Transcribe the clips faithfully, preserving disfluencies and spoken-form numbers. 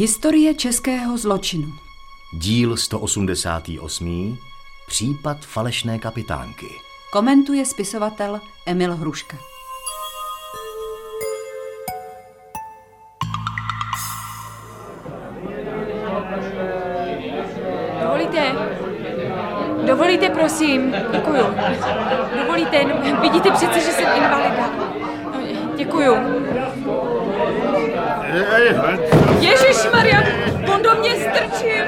Historie českého zločinu. Díl sto osmdesát osm. Případ falešné kapitánky. Komentuje spisovatel Emil Hruška. Dovolíte? Dovolíte, prosím. Děkuju. Dovolíte, vidíte přece, že jsem invalida. Děkuju. Ježišmarja, on do mě strčil.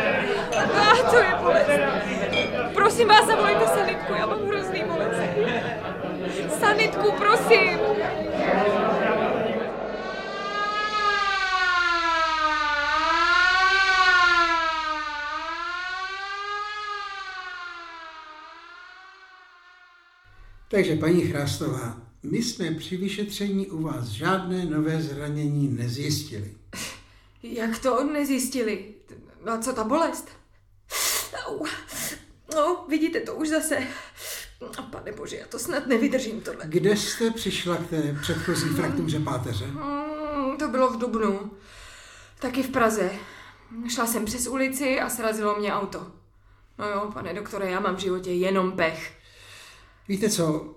Ah, to je bolestné. Prosím vás, zavolejte sanitku, já mám hrozný bolest. Sanitku, prosím. Takže, paní Chrástová, my jsme při vyšetření u vás žádné nové zranění nezjistili. Jak to nezjistili? A co ta bolest? Au. No, vidíte, to už zase. Pane bože, já to snad nevydržím tohle. Kde jste přišla k té předchozí fraktuře páteře? Mm, to bylo v dubnu. Taky v Praze. Šla jsem přes ulici a srazilo mě auto. No jo, pane doktore, já mám v životě jenom pech. Víte co,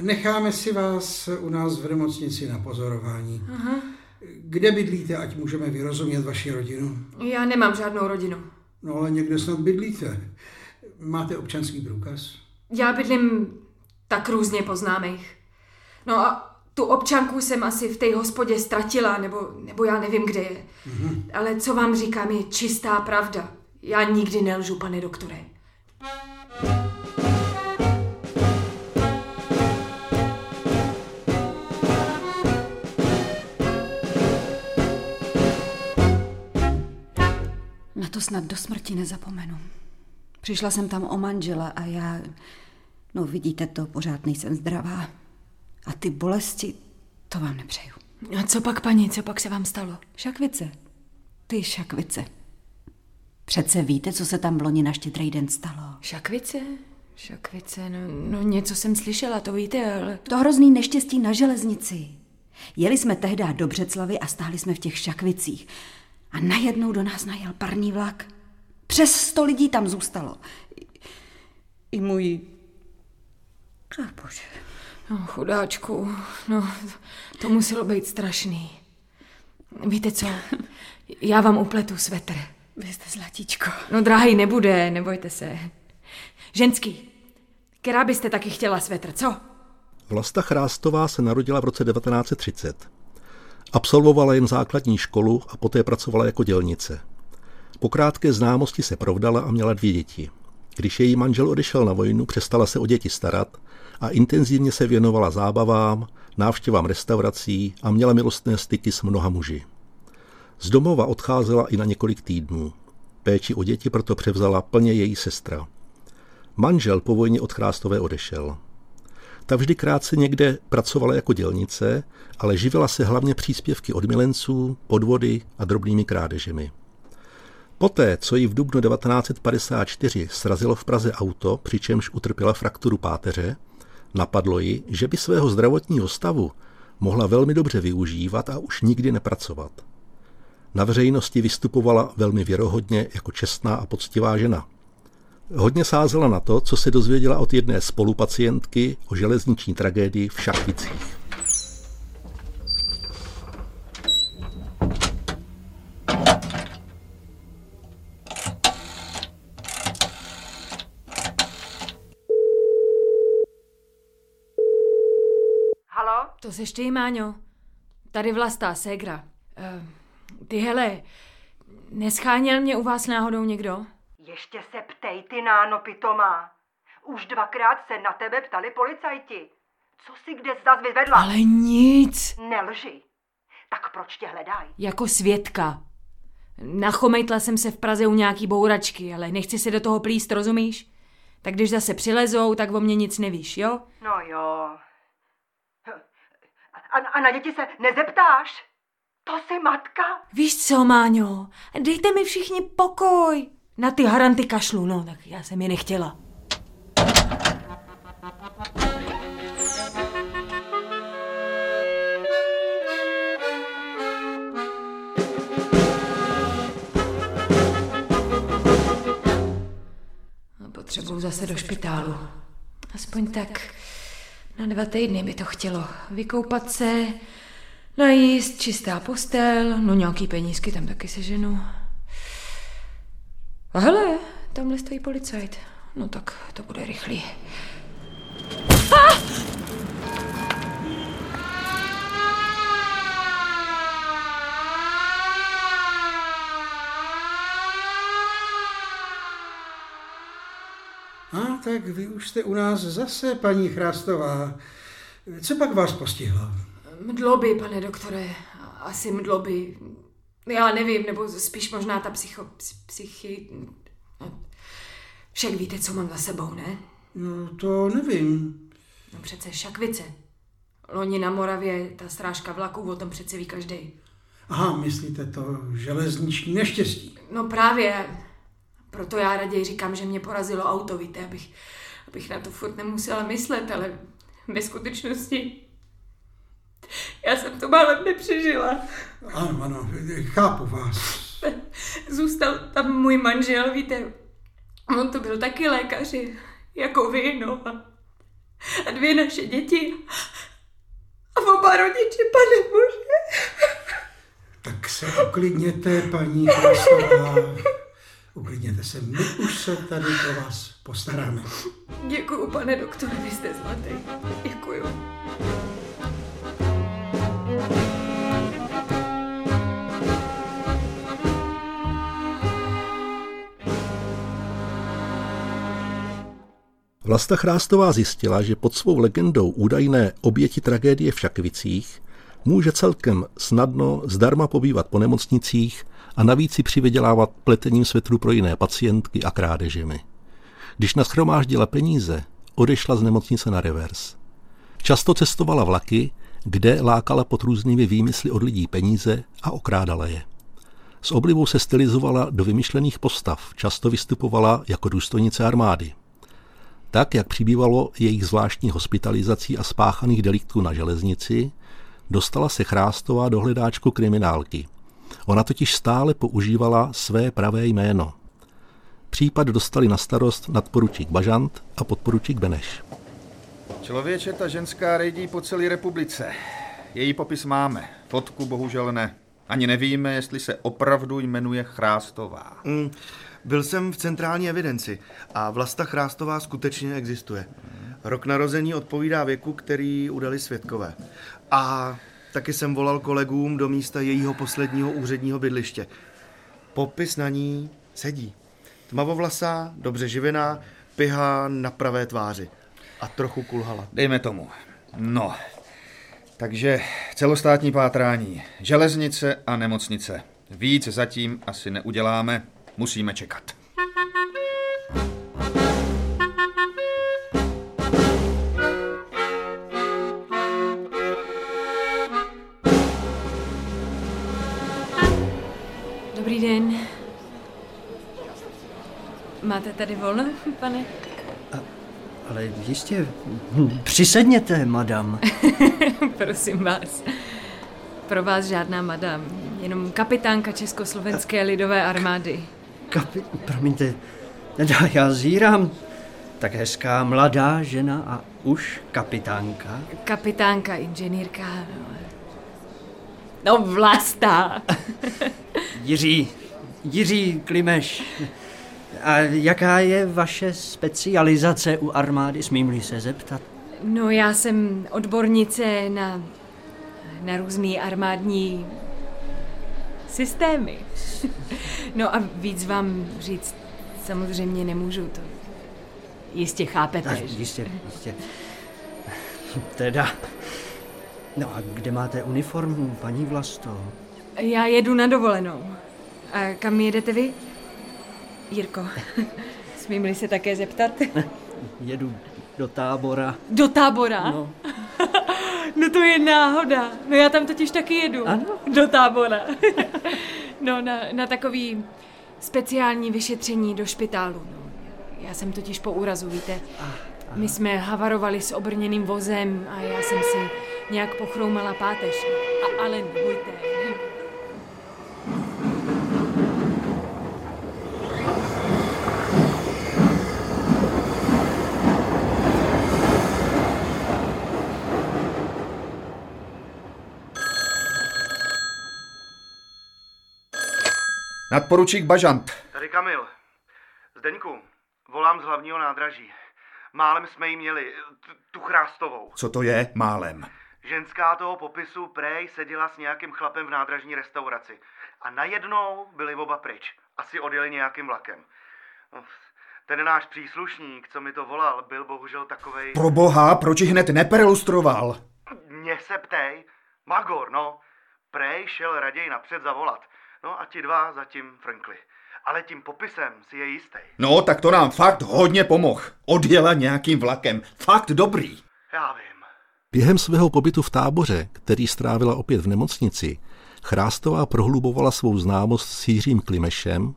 necháme si vás u nás v nemocnici na pozorování. Aha. Kde bydlíte, ať můžeme vyrozumět vaši rodinu? Já nemám žádnou rodinu. No ale někde snad bydlíte. Máte občanský průkaz? Já bydlím tak různě po známých. No a tu občanku jsem asi v té hospodě ztratila, nebo, nebo já nevím, kde je. Mm-hmm. Ale co vám říkám, je čistá pravda. Já nikdy nelžu, pane doktore. Na to snad do smrti nezapomenu. Přišla jsem tam o manžela a já, no vidíte to, pořád nejsem zdravá. A ty bolesti, to vám nepřeju. A co pak, paní, co pak se vám stalo? Šakvice. Ty Šakvice. Přece víte, co se tam loni na Štědrý den stalo. Šakvice? Šakvice, no, no něco jsem slyšela, to víte, ale... To hrozný neštěstí na železnici. Jeli jsme tehdy do Břeclavy a stáli jsme v těch Šakvicích. A najednou do nás najel parní vlak. Přes sto lidí tam zůstalo. I, i můj... Ach bože. No, chudáčku. No, to muselo být strašný. Víte co? Já vám upletu svetr. Vy jste zlatíčko. No, drahej, nebude, nebojte se. Ženský, která byste taky chtěla svetr, co? Vlasta Chrástová se narodila v roce devatenáct set třicet. Absolvovala jen základní školu a poté pracovala jako dělnice. Po krátké známosti se provdala a měla dvě děti. Když její manžel odešel na vojnu, přestala se o děti starat a intenzivně se věnovala zábavám, návštěvám restaurací a měla milostné styky s mnoha muži. Z domova odcházela i na několik týdnů. Péči o děti proto převzala plně její sestra. Manžel po vojně od Chrástové odešel. Ta vždy krátce někde pracovala jako dělnice, ale živila se hlavně příspěvky od milenců, podvody a drobnými krádežemi. Poté, co ji v dubnu devatenáct set padesát čtyři srazilo v Praze auto, přičemž utrpěla frakturu páteře, napadlo ji, že by svého zdravotního stavu mohla velmi dobře využívat a už nikdy nepracovat. Na veřejnosti vystupovala velmi věrohodně jako čestná a poctivá žena. Hodně sázela na to, co se dozvěděla od jedné spolupacientky o železniční tragédii v Šakvicích. Halo? To seš ty, Máňo. Tady Vlasta, ségra. Uh, ty hele, nescháněl mě u vás náhodou někdo? Ještě se ptej, ty náno pitomá. Už dvakrát se na tebe ptali policajti. Co si kde zas vyvedla? Ale nic. Nelži. Tak proč tě hledají? Jako svědka. Nachomejtla jsem se v Praze u nějaký bouračky, ale nechci se do toho plíst, rozumíš? Tak když zase přilezou, tak o mě nic nevíš, jo? No jo. A, a na děti se nezeptáš? To jsi matka? Víš co, Máňo? Dejte mi všichni pokoj. Na ty haranty kašlu, no, tak já jsem je nechtěla. pošlou zase do špitálu. Aspoň tak na dva týdny by to chtělo. Vykoupat se, najíst, čistá postel, no nějaký penízky tam taky seženu. A hele, tamhle stojí policajt. No tak to bude rychlý. Ah! A tak vy už jste u nás zase, paní Chrástová. Co pak vás postihlo? Mdloby, pane doktore. Asi mdloby. Já nevím, nebo spíš možná ta psycho... psychi... Však víte, co mám za sebou, ne? No, to nevím. No přece Šakvice. Loni na Moravě, ta srážka vlaků, o tom přece ví každej. Aha, myslíte to železniční neštěstí? No právě. Proto já raději říkám, že mě porazilo auto, víte, abych, abych na to furt nemusela myslet, ale ve skutečnosti já jsem to málem nepřežila. Ano, ano, chápu vás. Zůstal tam můj manžel, víte, on to byl taky lékař, jako vy, no, a dvě naše děti a oba rodiče, pane bože. Tak se uklidněte, paní Chrástová. Uklidněte se, my už se tady pro vás postaráme. Děkuju, pane doktore, vy jste zlatý. Děkuju. Vlasta Chrástová zjistila, že pod svou legendou údajné oběti tragédie v Šakvicích může celkem snadno zdarma pobývat po nemocnicích a navíc si přivydělávat pletením svetru pro jiné pacientky a krádežemi. Když nashromáždila peníze, odešla z nemocnice na revers. Často cestovala vlaky, kde lákala pod různými výmysly od lidí peníze a okrádala je. S oblibou se stylizovala do vymyšlených postav, často vystupovala jako důstojnice armády. Tak, jak přibývalo jejich zvláštní hospitalizací a spáchaných deliktů na železnici, dostala se Chrástová do hledáčku kriminálky. Ona totiž stále používala své pravé jméno. Případ dostali na starost nadporučík Bažant a podporučík Beneš. Člověče, ta ženská rejdí po celé republice. Její popis máme, fotku bohužel ne. Ani nevíme, jestli se opravdu jmenuje Chrástová. Mm. Byl jsem v centrální evidenci a Vlasta Chrástová skutečně existuje. Rok narození odpovídá věku, který udali svědkové. A taky jsem volal kolegům do místa jejího posledního úředního bydliště. Popis na ní sedí. Tmavovlasá, dobře živená, pyhá na pravé tváři. A trochu kulhala. Dejme tomu. No, takže celostátní pátrání. Železnice a nemocnice. Víc zatím asi neuděláme. Musíme čekat. Dobrý den. Máte tady volno, pane? A, ale jistě, přisedněte, madam. Prosím vás. Pro vás žádná madam, jenom kapitánka Československé lidové armády. Kapi... Promiňte, já zírám. Tak hezká mladá žena a už kapitánka. Kapitánka, inženýrka. No, no Vlasta. Jiří, Jiří Klimeš. A jaká je vaše specializace u armády, smím-li se zeptat? No, já jsem odbornice na, na různý armádní systémy. No a víc vám říct samozřejmě nemůžu, to jistě chápete. Až, jistě, jistě. Teda, no a kde máte uniformu, paní Vlasto? Já jedu na dovolenou. A kam jedete vy? Jirko, smím-li se také zeptat? Jedu do tábora. Do tábora? No. No to je náhoda. No já tam totiž taky jedu. Ano? Do tábora. No na, na takový speciální vyšetření do špitálu. No, já jsem totiž po úrazu, víte. My jsme havarovali s obrněným vozem a já jsem si nějak pochroumala páteř. A, ale nebojte. Nadporučík Bažant. Tady Kamil. Zdeňku, volám z hlavního nádraží. Málem jsme ji měli, tu Chrástovou. Co to je málem? Ženská toho popisu prej seděla s nějakým chlapem v nádražní restauraci. A najednou byli oba pryč. Asi odjeli nějakým vlakem. Ten náš příslušník, co mi to volal, byl bohužel takovej... Proboha, proč ji hned neperlustroval? Mně se ptej. Magor, no. Prej šel raději napřed zavolat. No a ti dva zatím frnkli. Ale tím popisem si je jistý. No, tak to nám fakt hodně pomoh. Odjela nějakým vlakem. Fakt dobrý. Já vím. Během svého pobytu v táboře, který strávila opět v nemocnici, Chrástová prohlubovala svou známost s Jiřím Klimešem,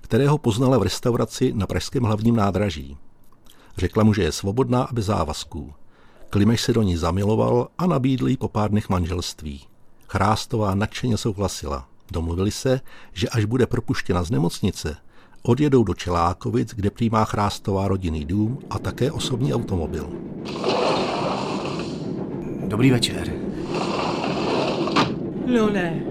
kterého poznala v restauraci na pražském hlavním nádraží. Řekla mu, že je svobodná a bez závazků. Klimeš se do ní zamiloval a nabídl jí po pár dnech manželství. Chrástová nadšeně souhlasila. Domluvili se, že až bude propuštěna z nemocnice, odjedou do Čelákovic, kde prý má Chrástová rodinný dům a také osobní automobil. Dobrý večer. No ne,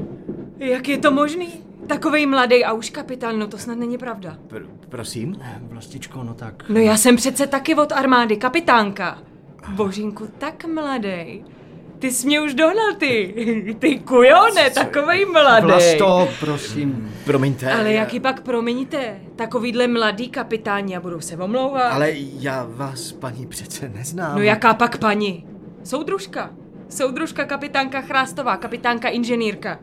jak je to možný? Takovej mladý a už kapitál, no to snad není pravda. Pr- prosím? Vlastičko, no tak... No já jsem přece taky od armády, kapitánka. Božínku, tak mladý. Ty jsi mě už dohnal, ty, ty kujone, takovej mladý. Vlasto, prosím, promiňte. Ale já... jaký pak promiňte? Takovýhle mladý kapitáni a budou se omlouvat. Ale já vás, paní, přece neznám. No jaká pak paní? Soudružka. Soudružka kapitánka Chrástová, kapitánka inženýrka.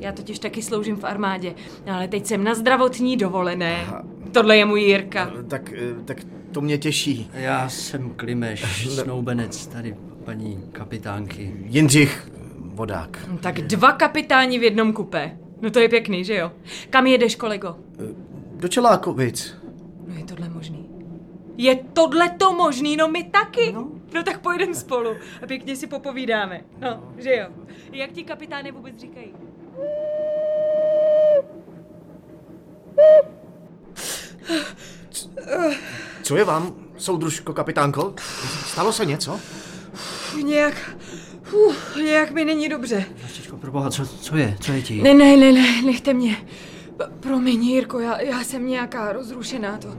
Já totiž taky sloužím v armádě, ale teď jsem na zdravotní dovolené. Aha. Tohle je můj Jirka. Tak, tak to mě těší. Já jsem Klimeš, snoubenec tady paní kapitánky. Jindřich Vodák. Tak dva kapitáni v jednom kupé. No to je pěkný, že jo? Kam jedeš, kolego? Do Čelákovic. No je tohle možný? Je tohle to možný? No my taky. No. No tak pojedeme spolu a pěkně si popovídáme. No, že jo? Jak ti kapitány vůbec říkají? Co je vám, soudružko kapitánko? Stalo se něco? Nějak, uf, nějak mi není dobře. Vlastičko, proboha, co, co je? Co je ti? Ne, ne, ne, ne, nechte mě. Promiň, Jirko, já, já jsem nějaká rozrušená. To,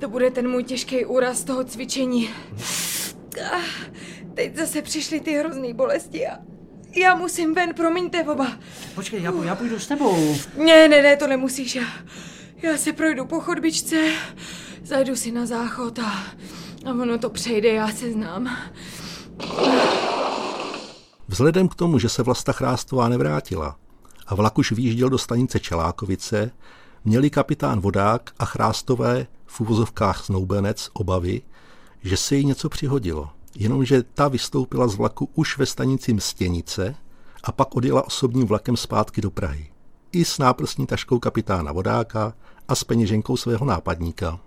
to bude ten můj těžký úraz toho cvičení. A teď zase přišly ty hrozný bolesti a... Já musím ven, promiňte oba. Počkej, já, já půjdu s tebou. Ne, ne, ne, to nemusíš. Já, já se projdu po chodbičce, zajdu si na záchod a, a ono to přejde, já se znám. Vzhledem k tomu, že se Vlasta Chrástová nevrátila a vlak už výjížděl do stanice Čelákovice, měli kapitán Vodák a Chrástové v uvozovkách snoubenec obavy, že se jí něco přihodilo. Jenomže ta vystoupila z vlaku už ve stanici Mstěnice a pak odjela osobním vlakem zpátky do Prahy. I s náprstní taškou kapitána Vodáka a s peněženkou svého nápadníka.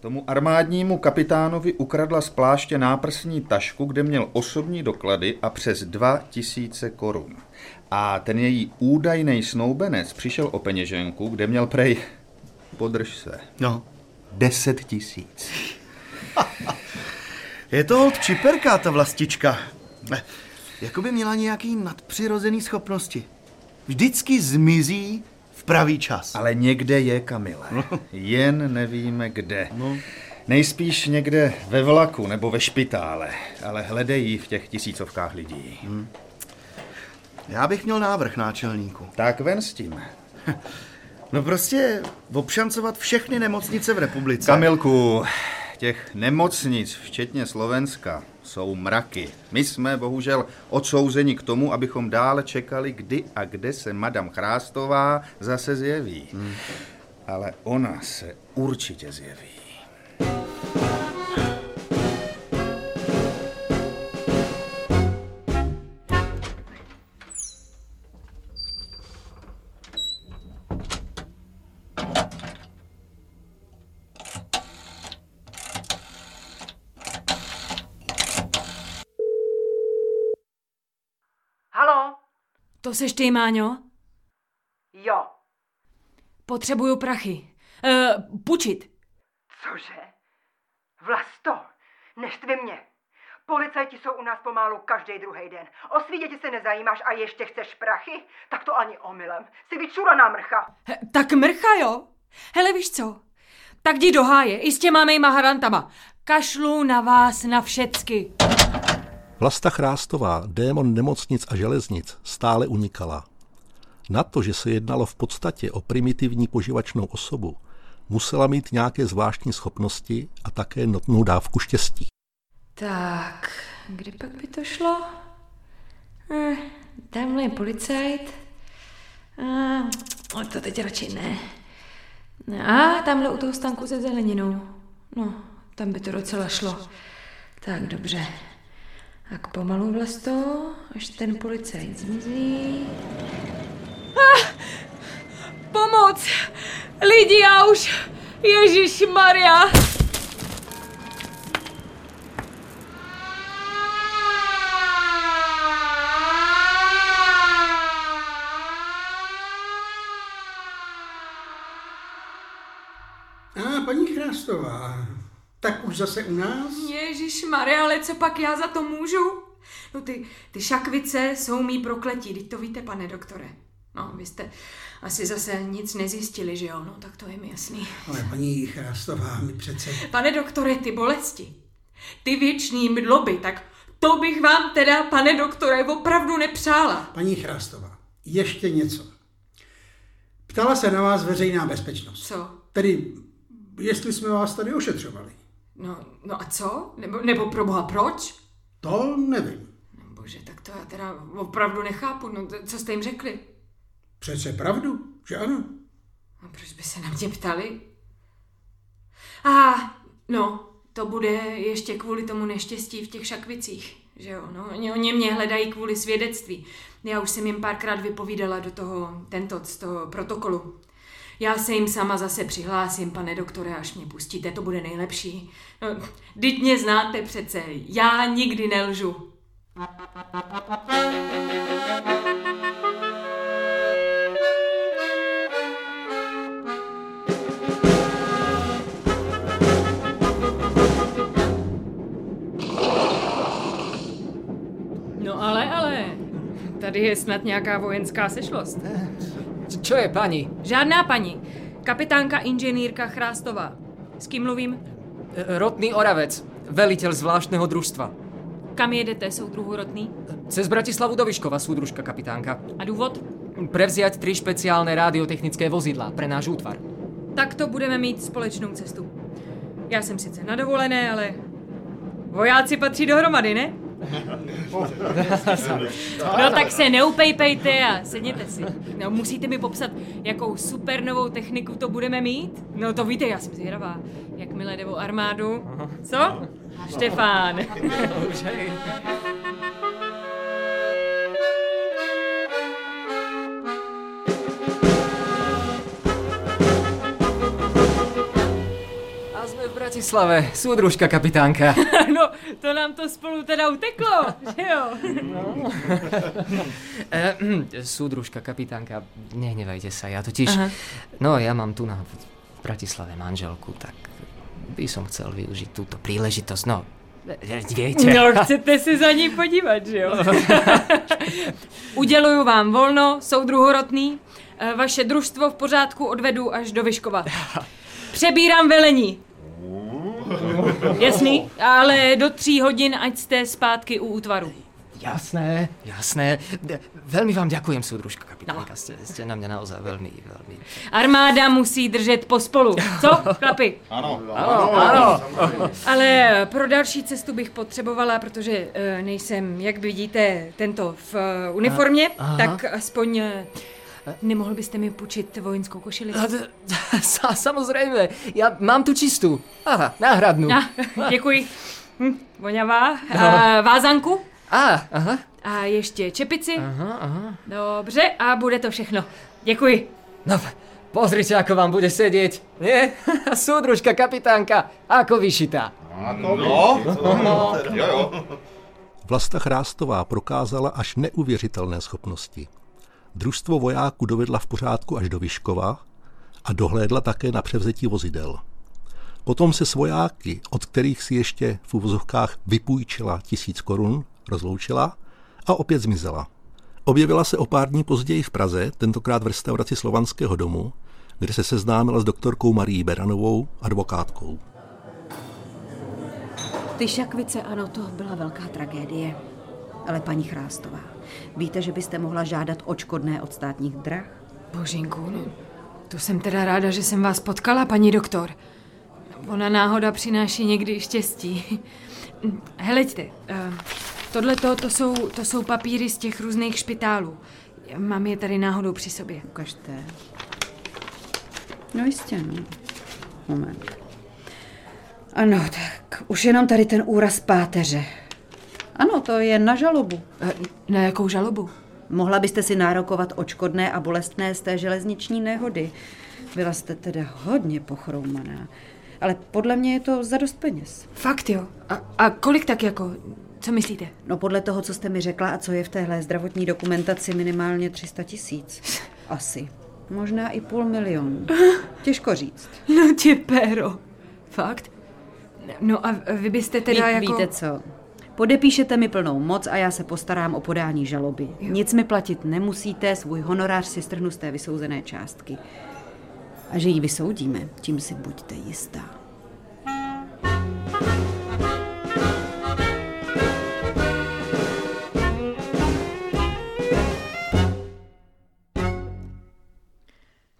Tomu armádnímu kapitánovi ukradla z pláště náprsní tašku, kde měl osobní doklady a přes dva tisíce korun. A ten její údajný snoubenec přišel o peněženku, kde měl prej... Podrž se. No. Deset tisíc. Je to holt čiperka, ta Vlastička. Jakoby měla nějaký nadpřirozený schopnosti. Vždycky zmizí... pravý čas. Ale někde je, Kamile. No. Jen nevíme kde. No. Nejspíš někde ve vlaku nebo ve špitále, ale hledejí v těch tisícovkách lidí. Hmm. Já bych měl návrh, náčelníku. Tak ven s tím. No prostě obšancovat všechny nemocnice v republice. Kamilku, těch nemocnic, včetně Slovenska, jsou mraky. My jsme bohužel odsouzeni k tomu, abychom dále čekali, kdy a kde se madam Chrástová zase zjeví. Hmm. Ale ona se určitě zjeví. To seš ty, Máňo? Jo. Potřebuju prachy. E, půjčit. Cože? Vlasto, neštvi mě. Policajti jsou u nás pomálu každý druhý den. O svý děti se nezajímáš a ještě chceš prachy? Tak to ani omylem. Jsi vyčuraná mrcha. He, tak mrcha, jo? Hele, víš co? Tak jdi do háje, i s těma mejma harantama. Kašlu na vás, na všecky. Vlasta Chrástová, démon nemocnic a železnic, stále unikala. Na to, že se jednalo v podstatě o primitivní poživačnou osobu, musela mít nějaké zvláštní schopnosti a také notnou dávku štěstí. Tak, kdy pak by to šlo? Hm, tamhle je policajt. A, to teď radši ne. A tamhle u toho stanku se zeleninou. No, tam by to docela šlo. Tak, dobře. Tak pomalu, Vlasto, až ten policajt zmizí. Ah, pomoc! Lidi, já už... Ježišmarja! A ah, paní Chrástová... Tak už zase u nás? Ježišmarja, ale co pak já za to můžu? No ty, ty Šakvice jsou mý prokletí, teď to víte, pane doktore. No, vy jste asi zase nic nezjistili, že jo? No, tak to je mi jasný. Ale paní Chrástová, mi přece... Pane doktore, ty bolesti, ty věčný mdloby, tak to bych vám teda, pane doktore, opravdu nepřála. Paní Chrástová, ještě něco. Ptala se na vás veřejná bezpečnost. Co? Tedy, jestli jsme vás tady ošetřovali. No, no a co? Nebo, nebo pro boha proč? To nevím. Bože, tak to já teda opravdu nechápu. No, co jste jim řekli? Přece pravdu, že ano. A proč by se na mě ptali? A no, to bude ještě kvůli tomu neštěstí v těch Šakvicích, že jo? No, oni, oni mě hledají kvůli svědectví. Já už jsem jim párkrát vypovídala do toho, tento, z toho protokolu. Já se jim sama zase přihlásím, pane doktore, až mě pustíte, to bude nejlepší. No, vždyť mě znáte přece, já nikdy nelžu. No ale, ale, tady je snad nějaká vojenská sešlost. Co je, paní? Žádná paní. Kapitánka inženýrka Chrástová. S kým mluvím? Rotný Oravec, velitel zvláštneho družstva. Kam jedete, soudruhu Rotný? Cez Bratislavu do Vyškova, soudružka kapitánka. A důvod? Prevziať tri špeciálne rádiotechnické vozidlá pre náš útvar. Tak to budeme mít společnou cestu. Já jsem sice na dovolené, ale vojáci patří dohromady, ne? No tak se neupejpejte a sedněte si. No, musíte mi popsat, jakou super novou techniku to budeme mít? No to víte, já jsem zvědavá. Jakmile jde o armádu. Co? Štefán. Bratislave, soudružka kapitánka. No, to nám to spolu teda uteklo, že jo? No. e, soudružka kapitánka, nehnevajte sa, ja totiž... Aha. No, ja mám tu na v Bratislave manželku, tak by som chcel využiť túto príležitosť, no, viete. No, chcete si za ní podívat, že jo? No. Uděluju vám volno, soudruhu Rotný, vaše družstvo v pořádku odvedu až do Vyškova. Přebírám velení. Jasný, ale do tří hodin, ať jste zpátky u útvaru. Jasné, jasné. Velmi vám děkujem, soudružka kapitánka. No. Jste, jste na mě naozaj velmi, velmi... Armáda musí držet pospolu. Co, chlapi? Ano. Ano, ano. ano. Ale pro další cestu bych potřebovala, protože nejsem, jak vidíte, tento v uniformě, a, tak aspoň... Nemohl byste mi půjčit vojenskou košili? Samozřejmě, já mám tu čistou. Aha, náhradnu. Ah, děkuji. Hm, voňavá. A vázanku? Ah, aha. A ještě čepici? Aha, aha. Dobře, a bude to všechno. Děkuji. No, pozrite, ako vám bude sedět. Ne? Soudružka kapitánka, ako vyšitá. No, no, no. Jo, jo. Vlasta Chrástová prokázala až neuvěřitelné schopnosti. Družstvo vojáků dovedla v pořádku až do Vyškova a dohlédla také na převzetí vozidel. Potom se s vojáky, od kterých si ještě v uvozovkách vypůjčila tisíc korun, rozloučila a opět zmizela. Objevila se o pár dní později v Praze, tentokrát v restauraci Slovanského domu, kde se seznámila s doktorkou Marií Beranovou, advokátkou. Ty Šakvice, ano, to byla velká tragédie. Ale paní Chrástová, víte, že byste mohla žádat odškodné od Státních drah? Božinku, no, to jsem teda ráda, že jsem vás potkala, paní doktor. Ona náhoda přináší někdy štěstí. Heleďte, tohle to jsou, to jsou papíry z těch různých špitálů. Mám je tady náhodou při sobě. Ukažte. No jistě, no. Moment. Ano, tak už jenom tady ten úraz páteře. Ano, to je na žalobu. Na jakou žalobu? Mohla byste si nárokovat odškodné a bolestné z té železniční nehody. Byla jste teda hodně pochroumaná. Ale podle mě je to za dost peněz. Fakt jo? A, a kolik tak jako? Co myslíte? No podle toho, co jste mi řekla a co je v téhle zdravotní dokumentaci, minimálně tři sta tisíc. Asi. Možná i půl milionu. Těžko říct. No ti péro. Fakt? No a vy byste teda Ví, jako... Víte co? Podepíšete mi plnou moc a já se postarám o podání žaloby. Jo. Nic mi platit nemusíte, svůj honorář si strhnu z té vysouzené částky. A že ji vysoudíme, tím si buďte jistá.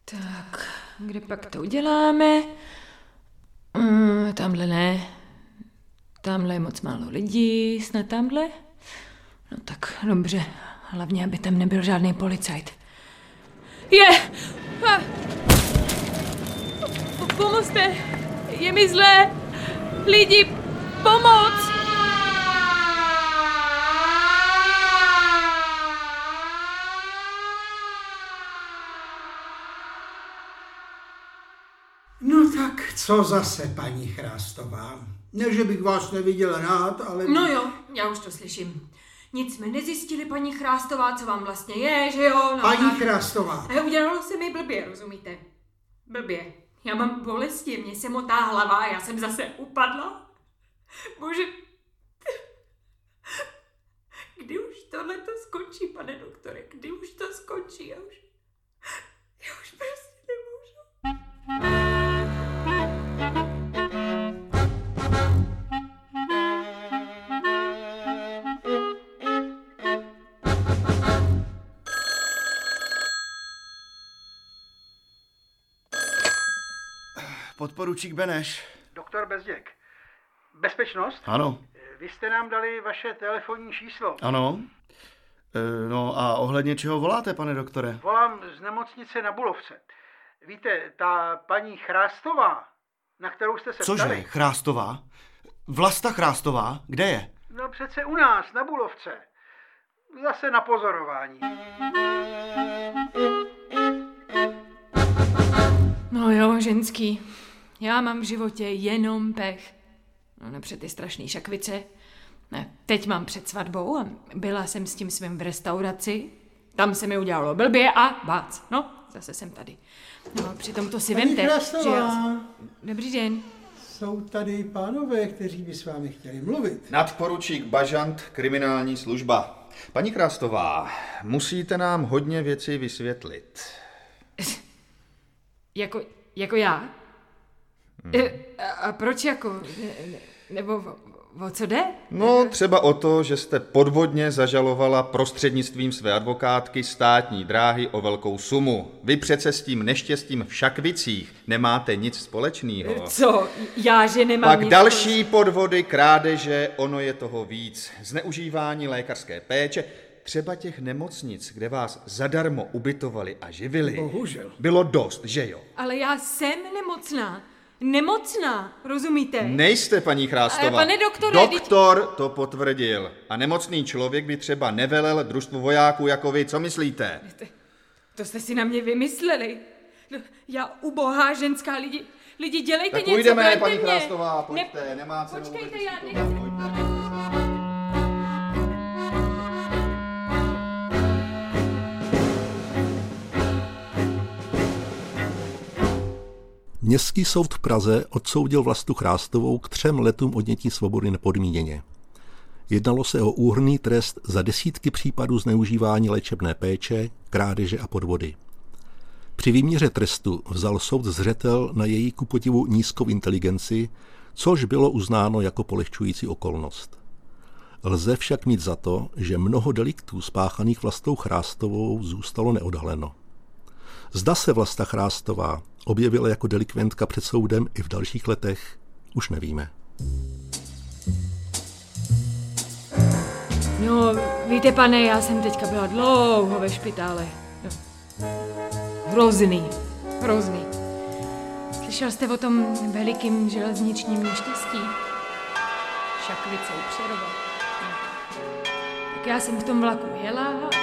Tak, kde pak to uděláme? Mm, tamhle ne. Tamhle je moc málo lidí, snad tamhle? No tak dobře, hlavně, aby tam nebyl žádný policajt. Je! Ah! Pomozte! Je mi zlé! Lidi, pomoc! No tak, co zase, paní Chrástová? Ne, že bych vás neviděla rád, ale... No jo, já už to slyším. Nic jsme nezjistili, paní Chrástová, co vám vlastně je, že jo? No, paní tak... Chrástová! Udělalo se mi blbě, rozumíte? Blbě. Já mám bolesti, mě se motá hlava, já jsem zase upadla. Bože, kdy už tohleto skončí, pane doktore, kdy už to skončí, já už, já už prostě nemůžu. Podporučík Beneš. Doktor Bezděk. Bezpečnost? Ano. Vy jste nám dali vaše telefonní číslo. Ano. E, no a ohledně čeho voláte, pane doktore? Volám z nemocnice na Bulovce. Víte, ta paní Chrástová, na kterou jste se Cože? ptali... Cože? Chrástová? Vlasta Chrástová? Kde je? No přece u nás, na Bulovce. Zase na pozorování. No jo, ženský. Já mám v životě jenom pech. No nepřed ty strašný Šakvice. Ne, teď mám před svatbou a byla jsem s tím svým v restauraci. Tam se mi udělalo blbě a bác. No, zase jsem tady. No, přitom to si vemte. Já... Dobrý den. Jsou tady pánové, kteří by s vámi chtěli mluvit. Nadporučík Bažant, kriminální služba. Paní Chrástová, musíte nám hodně věcí vysvětlit. jako, jako já? A proč jako? Nebo o, o co jde? No třeba o to, že jste podvodně zažalovala prostřednictvím své advokátky Státní dráhy o velkou sumu. Vy přece s tím neštěstím v Šakvicích nemáte nic společného. Co? Já, že nemám Pak nic další podvody, krádeže, ono je toho víc. Zneužívání lékařské péče. Třeba těch nemocnic, kde vás zadarmo ubytovali a živili. Bohužel. Bylo dost, že jo? Ale já jsem nemocná. Nemocná, rozumíte? Nejste, paní Chrástová. Ale pane doktore... Doktor to potvrdil. A nemocný člověk by třeba nevelel družstvu vojáků jako vy. Co myslíte? To jste si na mě vymysleli. No, já ubohá ženská lidi. Lidi, dělejte tak něco. Tak půjdeme, paní mě. Chrástová, pojďte. Ne... Nemá cenu. Počkejte, já nejsem. Městský soud v Praze odsoudil Vlastu Chrástovou k třem letům odnětí svobody nepodmíněně. Jednalo se o úhrnný trest za desítky případů zneužívání léčebné péče, krádeže a podvody. Při výměře trestu vzal soud zřetel na její kupodivu nízkou inteligenci, což bylo uznáno jako polehčující okolnost. Lze však mít za to, že mnoho deliktů spáchaných Vlastou Chrástovou zůstalo neodhaleno. Zda se Vlasta Chrástová objevila jako delikventka před soudem i v dalších letech, už nevíme. No, víte, pane, já jsem teďka byla dlouho ve špitále. No. Hrozný, hrozný. Slyšel jste o tom velikým železničním neštěstí? Šakvice u Přerova. No. Tak já jsem v tom vlaku jela